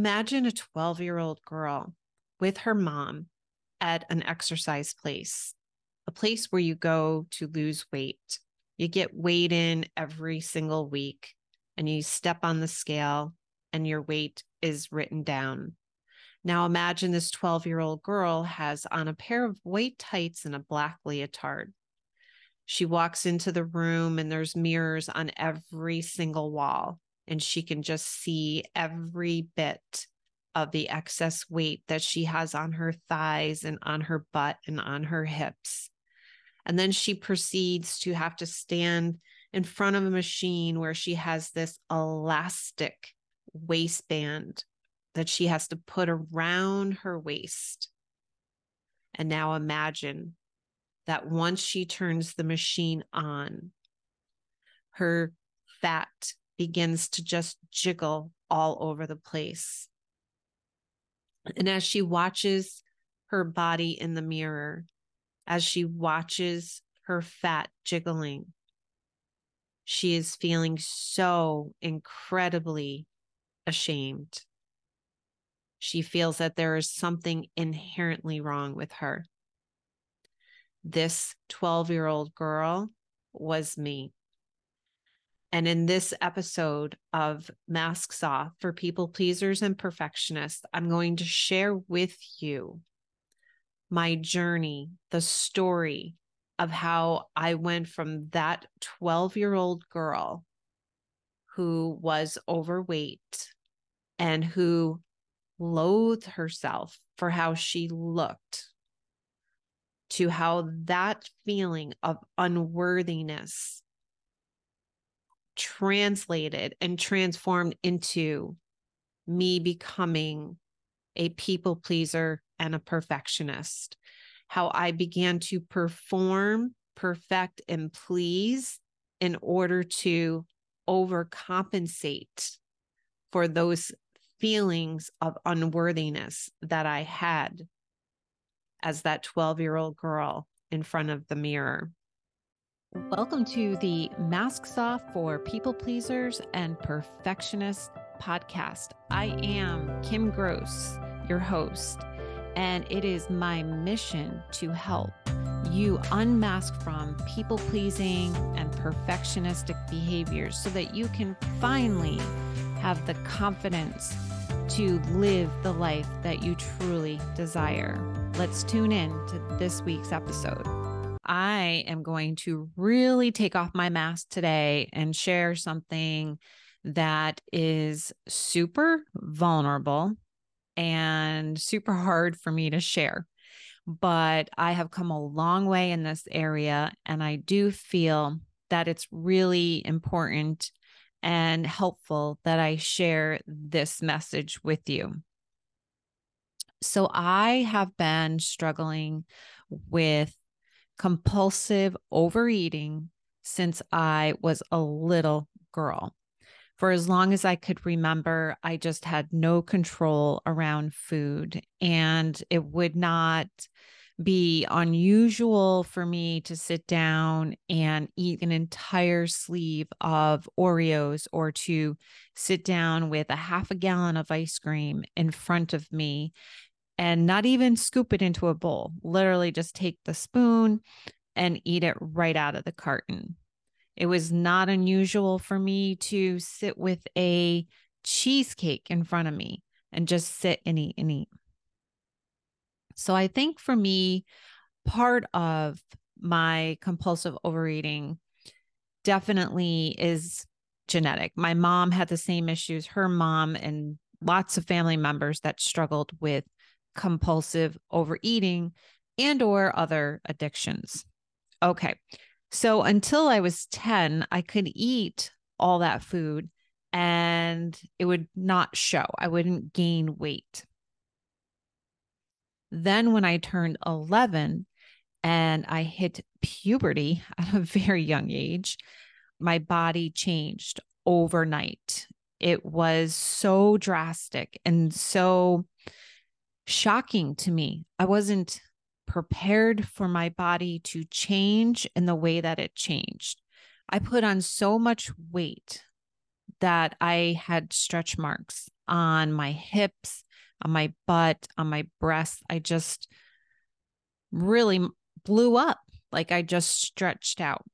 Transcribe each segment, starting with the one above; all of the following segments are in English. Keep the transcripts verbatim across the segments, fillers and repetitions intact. Imagine a twelve-year-old girl with her mom at an exercise place, a place where you go to lose weight. You get weighed in every single week and you step on the scale and your weight is written down. Now imagine this twelve-year-old girl has on a pair of white tights and a black leotard. She walks into the room and there's mirrors on every single wall, and she can just see every bit of the excess weight that she has on her thighs and on her butt and on her hips. And then she proceeds to have to stand in front of a machine where she has this elastic waistband that she has to put around her waist. And now imagine that once she turns the machine on, her fat begins to just jiggle all over the place. And as she watches her body in the mirror, as she watches her fat jiggling, she is feeling so incredibly ashamed. She feels that there is something inherently wrong with her. This twelve-year-old girl was me. And in this episode of Masks Off for People Pleasers and Perfectionists, I'm going to share with you my journey, the story of how I went from that twelve-year-old girl who was overweight and who loathed herself for how she looked, to how that feeling of unworthiness translated and transformed into me becoming a people pleaser and a perfectionist, how I began to perform, perfect, and please in order to overcompensate for those feelings of unworthiness that I had as that twelve-year-old girl in front of the mirror. Welcome to the Masks Off for People Pleasers and Perfectionists podcast. I am Kim Gross, your host, and it is my mission to help you unmask from people-pleasing and perfectionistic behaviors so that you can finally have the confidence to live the life that you truly desire. Let's tune in to this week's episode. I am going to really take off my mask today and share something that is super vulnerable and super hard for me to share. But I have come a long way in this area, and I do feel that it's really important and helpful that I share this message with you. So I have been struggling with compulsive overeating since I was a little girl. For as long as I could remember, I just had no control around food, and it would not be unusual for me to sit down and eat an entire sleeve of Oreos or to sit down with a half a gallon of ice cream in front of me and not even scoop it into a bowl, literally just take the spoon and eat it right out of the carton. It was not unusual for me to sit with a cheesecake in front of me and just sit and eat and eat. So I think for me, part of my compulsive overeating definitely is genetic. My mom had the same issues, her mom and lots of family members that struggled with compulsive overeating and or other addictions. Okay. So until I was ten, I could eat all that food and it would not show. I wouldn't gain weight. Then when I turned eleven and I hit puberty at a very young age, my body changed overnight. It was so drastic and so shocking to me. I wasn't prepared for my body to change in the way that it changed. I put on so much weight that I had stretch marks on my hips, on my butt, on my breasts. I just really blew up. Like I just stretched out.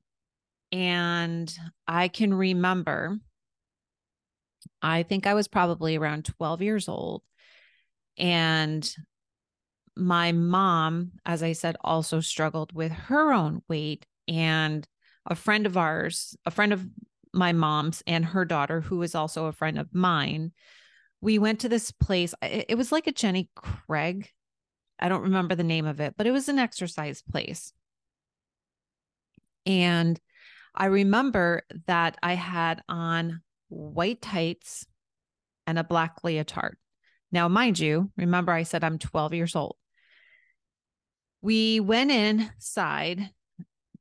And I can remember, I think I was probably around twelve years old. And my mom, as I said, also struggled with her own weight. And a friend of ours, a friend of my mom's and her daughter, who was also a friend of mine, we went to this place. It was like a Jenny Craig. I don't remember the name of it, but it was an exercise place. And I remember that I had on white tights and a black leotard. Now, mind you, remember I said I'm twelve years old. We went inside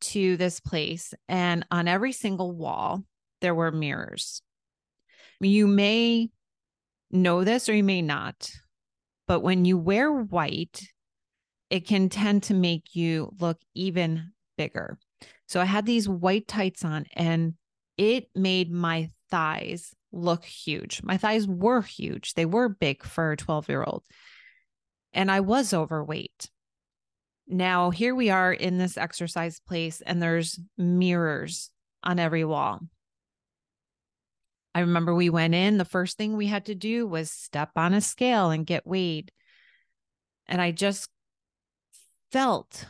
to this place, and on every single wall, there were mirrors. You may know this or you may not, but when you wear white, it can tend to make you look even bigger. So I had these white tights on, and it made my thighs look huge. My thighs were huge. They were big for a twelve-year-old. And I was overweight. Now, here we are in this exercise place, and there's mirrors on every wall. I remember we went in. The first thing we had to do was step on a scale and get weighed. And I just felt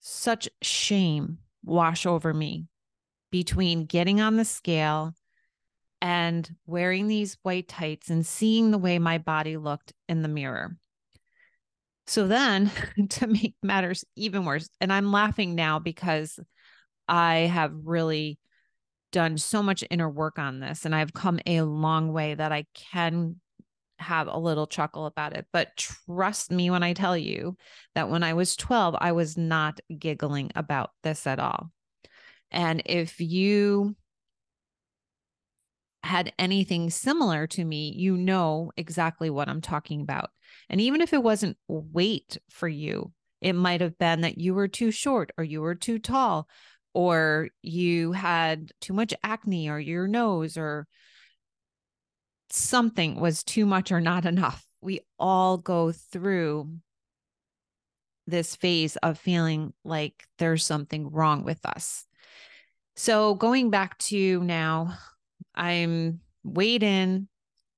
such shame wash over me between getting on the scale and wearing these white tights and seeing the way my body looked in the mirror. So then, to make matters even worse, and I'm laughing now because I have really done so much inner work on this, and I've come a long way that I can have a little chuckle about it. But trust me when I tell you that when I was twelve, I was not giggling about this at all. And if you had anything similar to me, you know exactly what I'm talking about. And even if it wasn't weight for you, it might have been that you were too short or you were too tall or you had too much acne or your nose or something was too much or not enough. We all go through this phase of feeling like there's something wrong with us. So going back to now, I'm weighed in,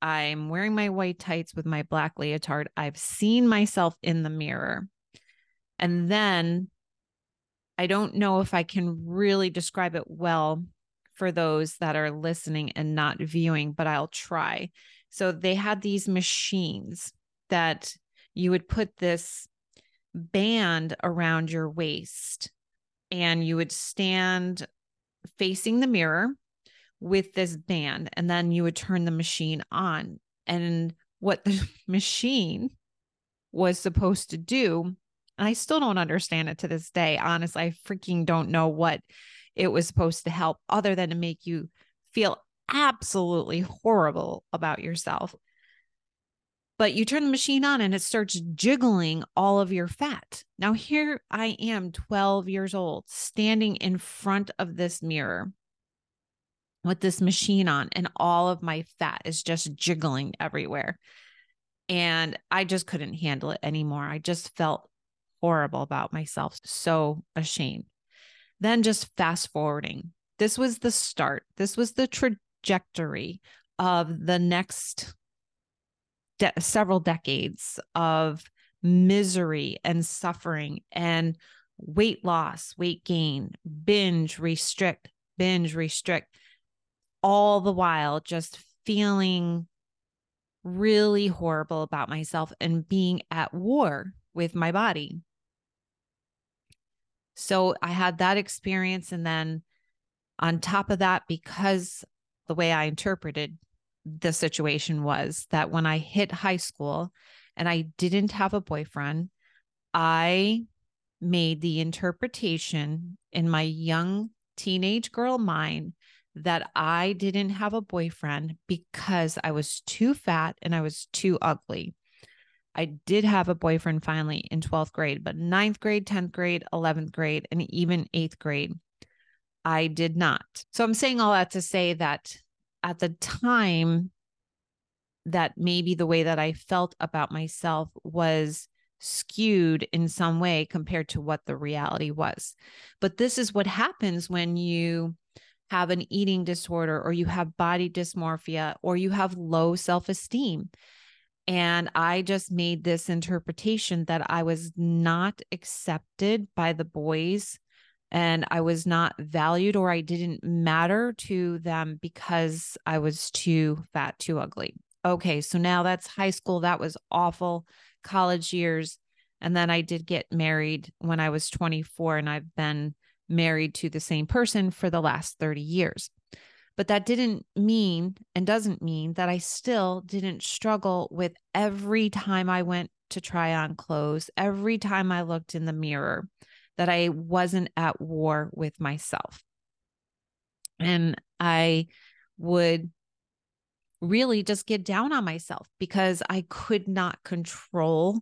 I'm wearing my white tights with my black leotard. I've seen myself in the mirror. And then I don't know if I can really describe it well for those that are listening and not viewing, but I'll try. So they had these machines that you would put this band around your waist and you would stand facing the mirror with this band, and then you would turn the machine on. And what the machine was supposed to do, and I still don't understand it to this day. Honestly, I freaking don't know what it was supposed to help other than to make you feel absolutely horrible about yourself. But you turn the machine on and it starts jiggling all of your fat. Now here I am, twelve years old, standing in front of this mirror with this machine on, and all of my fat is just jiggling everywhere. And I just couldn't handle it anymore. I just felt horrible about myself. So ashamed. Then just fast forwarding. This was the start. This was the trajectory of the next de- several decades of misery and suffering and weight loss, weight gain, binge, restrict, binge, restrict. All the while just feeling really horrible about myself and being at war with my body. So I had that experience. And then on top of that, because the way I interpreted the situation was that when I hit high school and I didn't have a boyfriend, I made the interpretation in my young teenage girl mind that I didn't have a boyfriend because I was too fat and I was too ugly. I did have a boyfriend finally in twelfth grade, but ninth grade, tenth grade, eleventh grade, and even eighth grade, I did not. So I'm saying all that to say that at the time, that maybe the way that I felt about myself was skewed in some way compared to what the reality was. But this is what happens when you have an eating disorder, or you have body dysmorphia, or you have low self-esteem. And I just made this interpretation that I was not accepted by the boys and I was not valued, or I didn't matter to them because I was too fat, too ugly. Okay, so now that's high school. That was awful. College years. And then I did get married when I was twenty-four, and I've been married to the same person for the last thirty years. But that didn't mean, and doesn't mean, that I still didn't struggle with every time I went to try on clothes, every time I looked in the mirror, that I wasn't at war with myself. And I would really just get down on myself because I could not control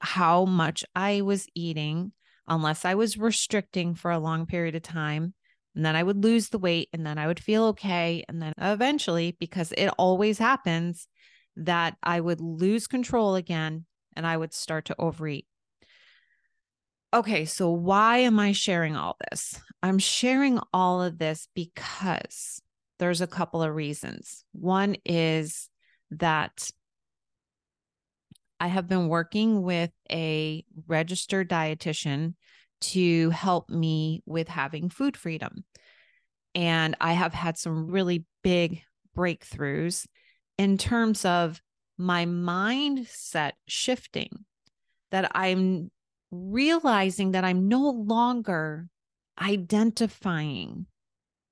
how much I was eating unless I was restricting for a long period of time. And then I would lose the weight, and then I would feel okay. And then eventually, because it always happens, that I would lose control again and I would start to overeat. Okay, so why am I sharing all this? I'm sharing all of this because there's a couple of reasons. One is that I have been working with a registered dietitian to help me with having food freedom. And I have had some really big breakthroughs in terms of my mindset shifting, that I'm realizing that I'm no longer identifying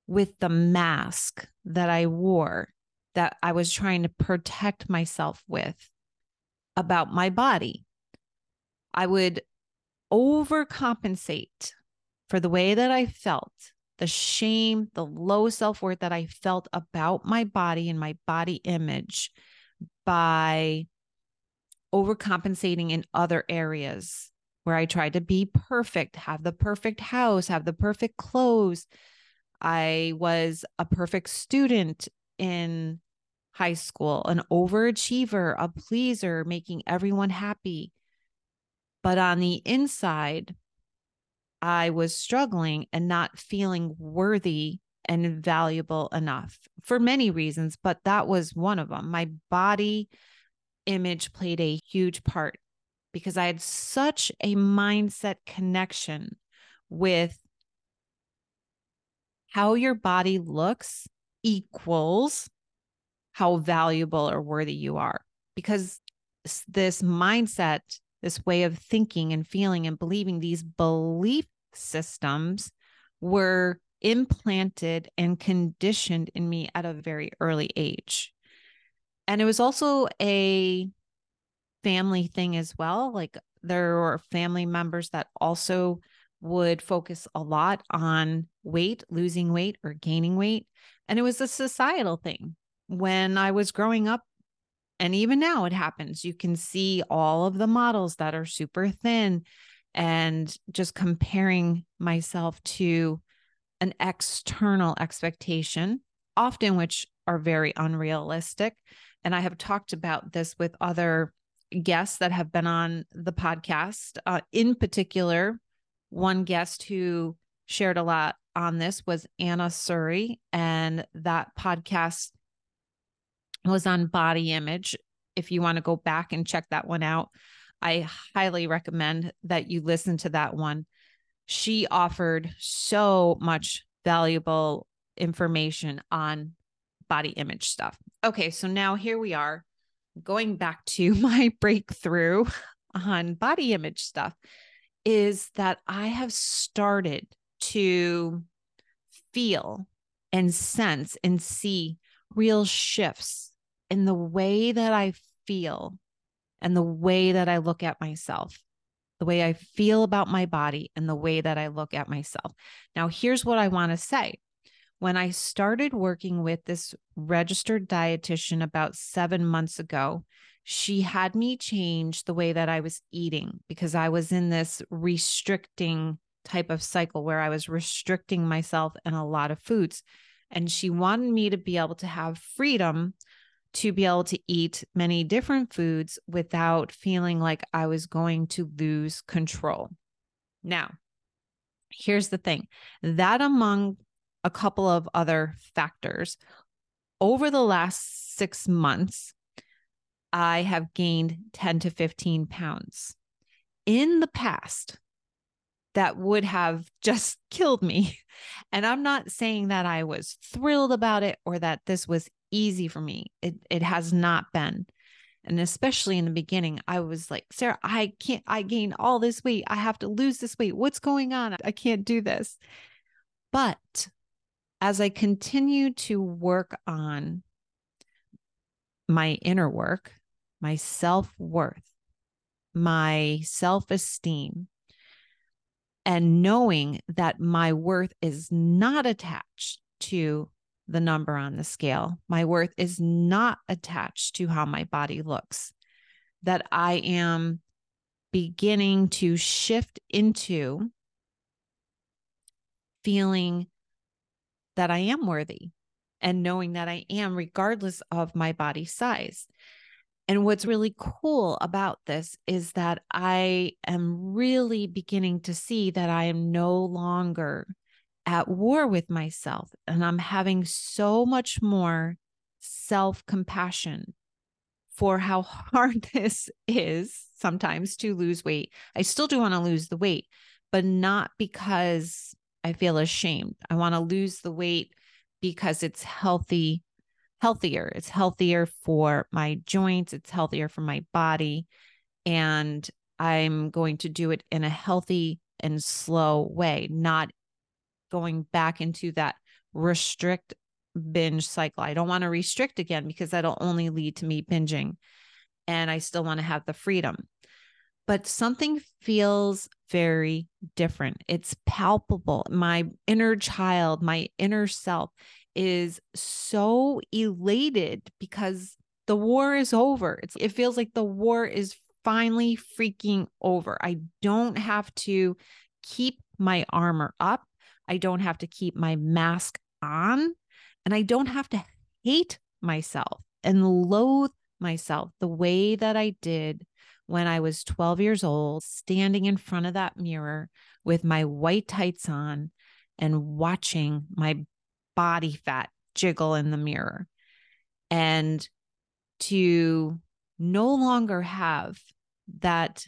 with the mask that I wore, that I was trying to protect myself with about my body. I would overcompensate for the way that I felt, the shame, the low self-worth that I felt about my body and my body image, by overcompensating in other areas where I tried to be perfect, have the perfect house, have the perfect clothes. I was a perfect student in high school, an overachiever, a pleaser, making everyone happy. But on the inside, I was struggling and not feeling worthy and valuable enough for many reasons, but that was one of them. My body image played a huge part because I had such a mindset connection with how your body looks equals how valuable or worthy you are, because this mindset, this way of thinking and feeling and believing, these belief systems were implanted and conditioned in me at a very early age. And it was also a family thing as well. Like, there were family members that also would focus a lot on weight, losing weight or gaining weight. And it was a societal thing. When I was growing up, and even now it happens, you can see all of the models that are super thin, and just comparing myself to an external expectation, often which are very unrealistic. And I have talked about this with other guests that have been on the podcast. Uh, in particular, one guest who shared a lot on this was Anna Suri, and that podcast was on body image. If you want to go back and check that one out, I highly recommend that you listen to that one. She offered so much valuable information on body image stuff. Okay, so now here we are, going back to my breakthrough on body image stuff, is that I have started to feel and sense and see real shifts in the way that I feel and the way that I look at myself, the way I feel about my body and the way that I look at myself. Now, here's what I want to say. When I started working with this registered dietitian about seven months ago, she had me change the way that I was eating because I was in this restricting type of cycle where I was restricting myself in a lot of foods. And she wanted me to be able to have freedom to be able to eat many different foods without feeling like I was going to lose control. Now, here's the thing, that among a couple of other factors, over the last six months, I have gained ten to fifteen pounds. In the past, that would have just killed me. And I'm not saying that I was thrilled about it or that this was easy for me. It it has not been. And especially in the beginning, I was like, Sarah, I can't, I gained all this weight. I have to lose this weight. What's going on? I can't do this. But as I continue to work on my inner work, my self-worth, my self-esteem, and knowing that my worth is not attached to the number on the scale, my worth is not attached to how my body looks, that I am beginning to shift into feeling that I am worthy and knowing that I am regardless of my body size. And what's really cool about this is that I am really beginning to see that I am no longer at war with myself, and I'm having so much more self-compassion for how hard this is sometimes to lose weight. I still do want to lose the weight, but not because I feel ashamed. I want to lose the weight because it's healthy. Healthier. It's healthier for my joints. It's healthier for my body. And I'm going to do it in a healthy and slow way, not going back into that restrict binge cycle. I don't want to restrict again because that'll only lead to me binging. And I still want to have the freedom. But something feels very different. It's palpable. My inner child, my inner self is so elated because the war is over. It's, it feels like the war is finally freaking over. I don't have to keep my armor up. I don't have to keep my mask on, and I don't have to hate myself and loathe myself the way that I did when I was twelve years old, standing in front of that mirror with my white tights on and watching my body fat jiggle in the mirror, and to no longer have that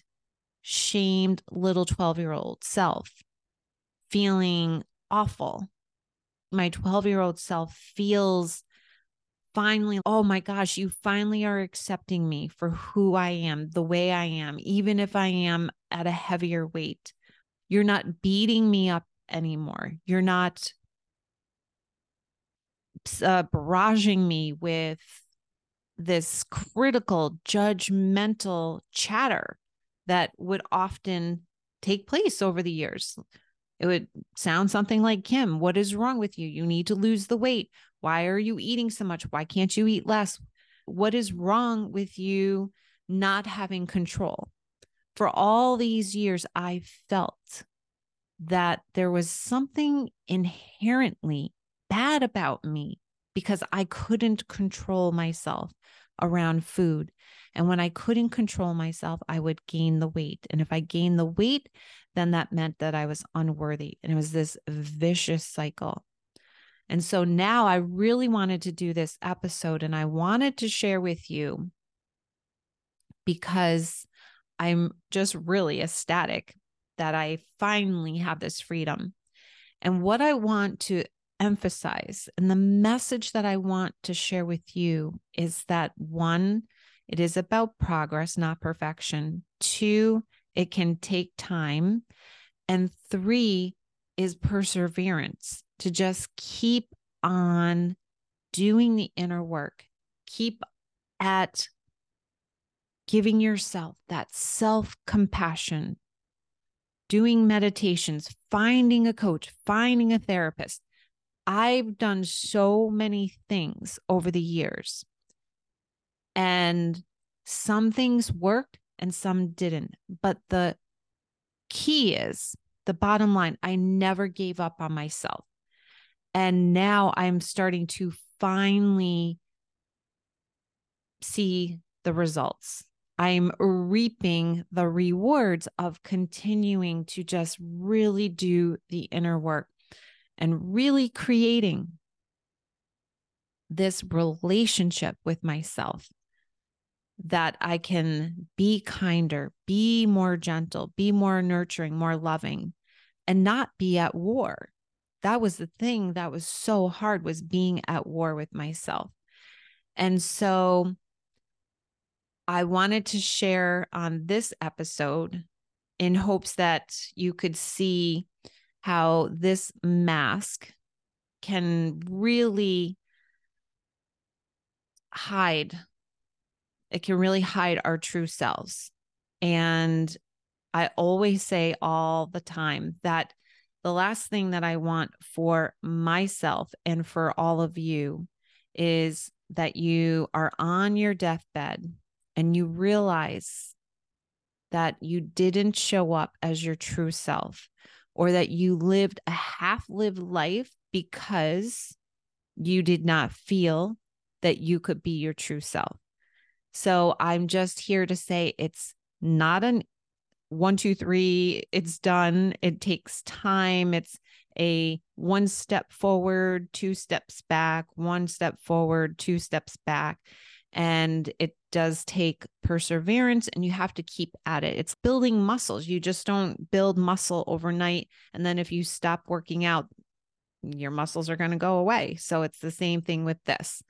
shamed little twelve year old self feeling awful. My twelve year old self feels finally, oh my gosh, you finally are accepting me for who I am, the way I am, even if I am at a heavier weight. You're not beating me up anymore. You're not Uh, barraging me with this critical, judgmental chatter that would often take place over the years. It would sound something like, Kim, what is wrong with you? You need to lose the weight. Why are you eating so much? Why can't you eat less? What is wrong with you not having control? For all these years, I felt that there was something inherently bad about me because I couldn't control myself around food. And when I couldn't control myself, I would gain the weight. And if I gained the weight, then that meant that I was unworthy. And it was this vicious cycle. And so now I really wanted to do this episode, and I wanted to share with you because I'm just really ecstatic that I finally have this freedom. And what I want to emphasize, and the message that I want to share with you is that one, it is about progress, not perfection. Two, it can take time. And three is perseverance, to just keep on doing the inner work, keep at giving yourself that self-compassion, doing meditations, finding a coach, finding a therapist. I've done so many things over the years, and some things worked and some didn't. But the key is, the bottom line, I never gave up on myself. And now I'm starting to finally see the results. I'm reaping the rewards of continuing to just really do the inner work and really creating this relationship with myself that I can be kinder, be more gentle, be more nurturing, more loving, and not be at war. That was the thing that was so hard, was being at war with myself. And so I wanted to share on this episode in hopes that you could see how this mask can really hide. It can really hide our true selves. And I always say all the time that the last thing that I want for myself and for all of you is that you are on your deathbed and you realize that you didn't show up as your true self, or that you lived a half-lived life because you did not feel that you could be your true self. So I'm just here to say it's not an one, two, three, it's done. It takes time. It's a one step forward, two steps back, one step forward, two steps back. And it does take perseverance, and you have to keep at it. It's building muscles. You just don't build muscle overnight. And then if you stop working out, your muscles are going to go away. So it's the same thing with this,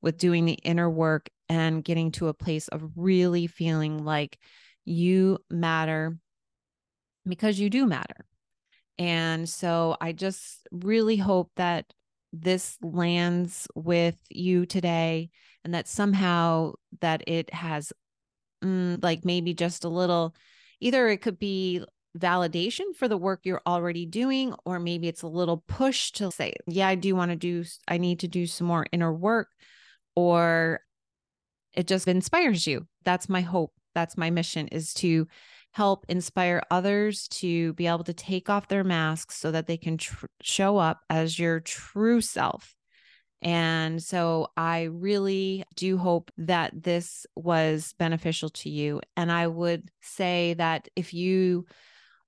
with doing the inner work and getting to a place of really feeling like you matter, because you do matter. And so I just really hope that this lands with you today, and that somehow that it has mm, like maybe just a little, either it could be validation for the work you're already doing, or maybe it's a little push to say, yeah, I do want to do, I need to do some more inner work, or it just inspires you. That's my hope. That's my mission, is to help inspire others to be able to take off their masks so that they can tr- show up as your true self. And so I really do hope that this was beneficial to you. And I would say that if you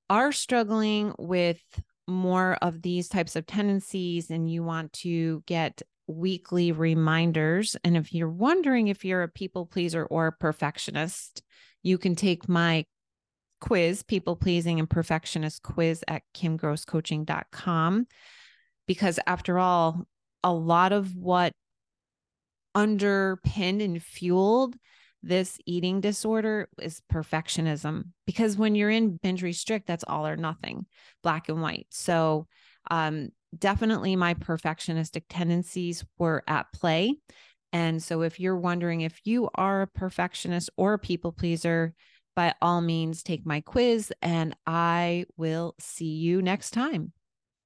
are struggling with more of these types of tendencies and you want to get weekly reminders, and if you're wondering if you're a people pleaser or a perfectionist, you can take my quiz, people pleasing and perfectionist quiz, at kim gross coaching dot com. Because after all, a lot of what underpinned and fueled this eating disorder is perfectionism. Because when you're in binge restrict, that's all or nothing, black and white. So um, definitely my perfectionistic tendencies were at play. And so if you're wondering if you are a perfectionist or a people pleaser, by all means, take my quiz, and I will see you next time.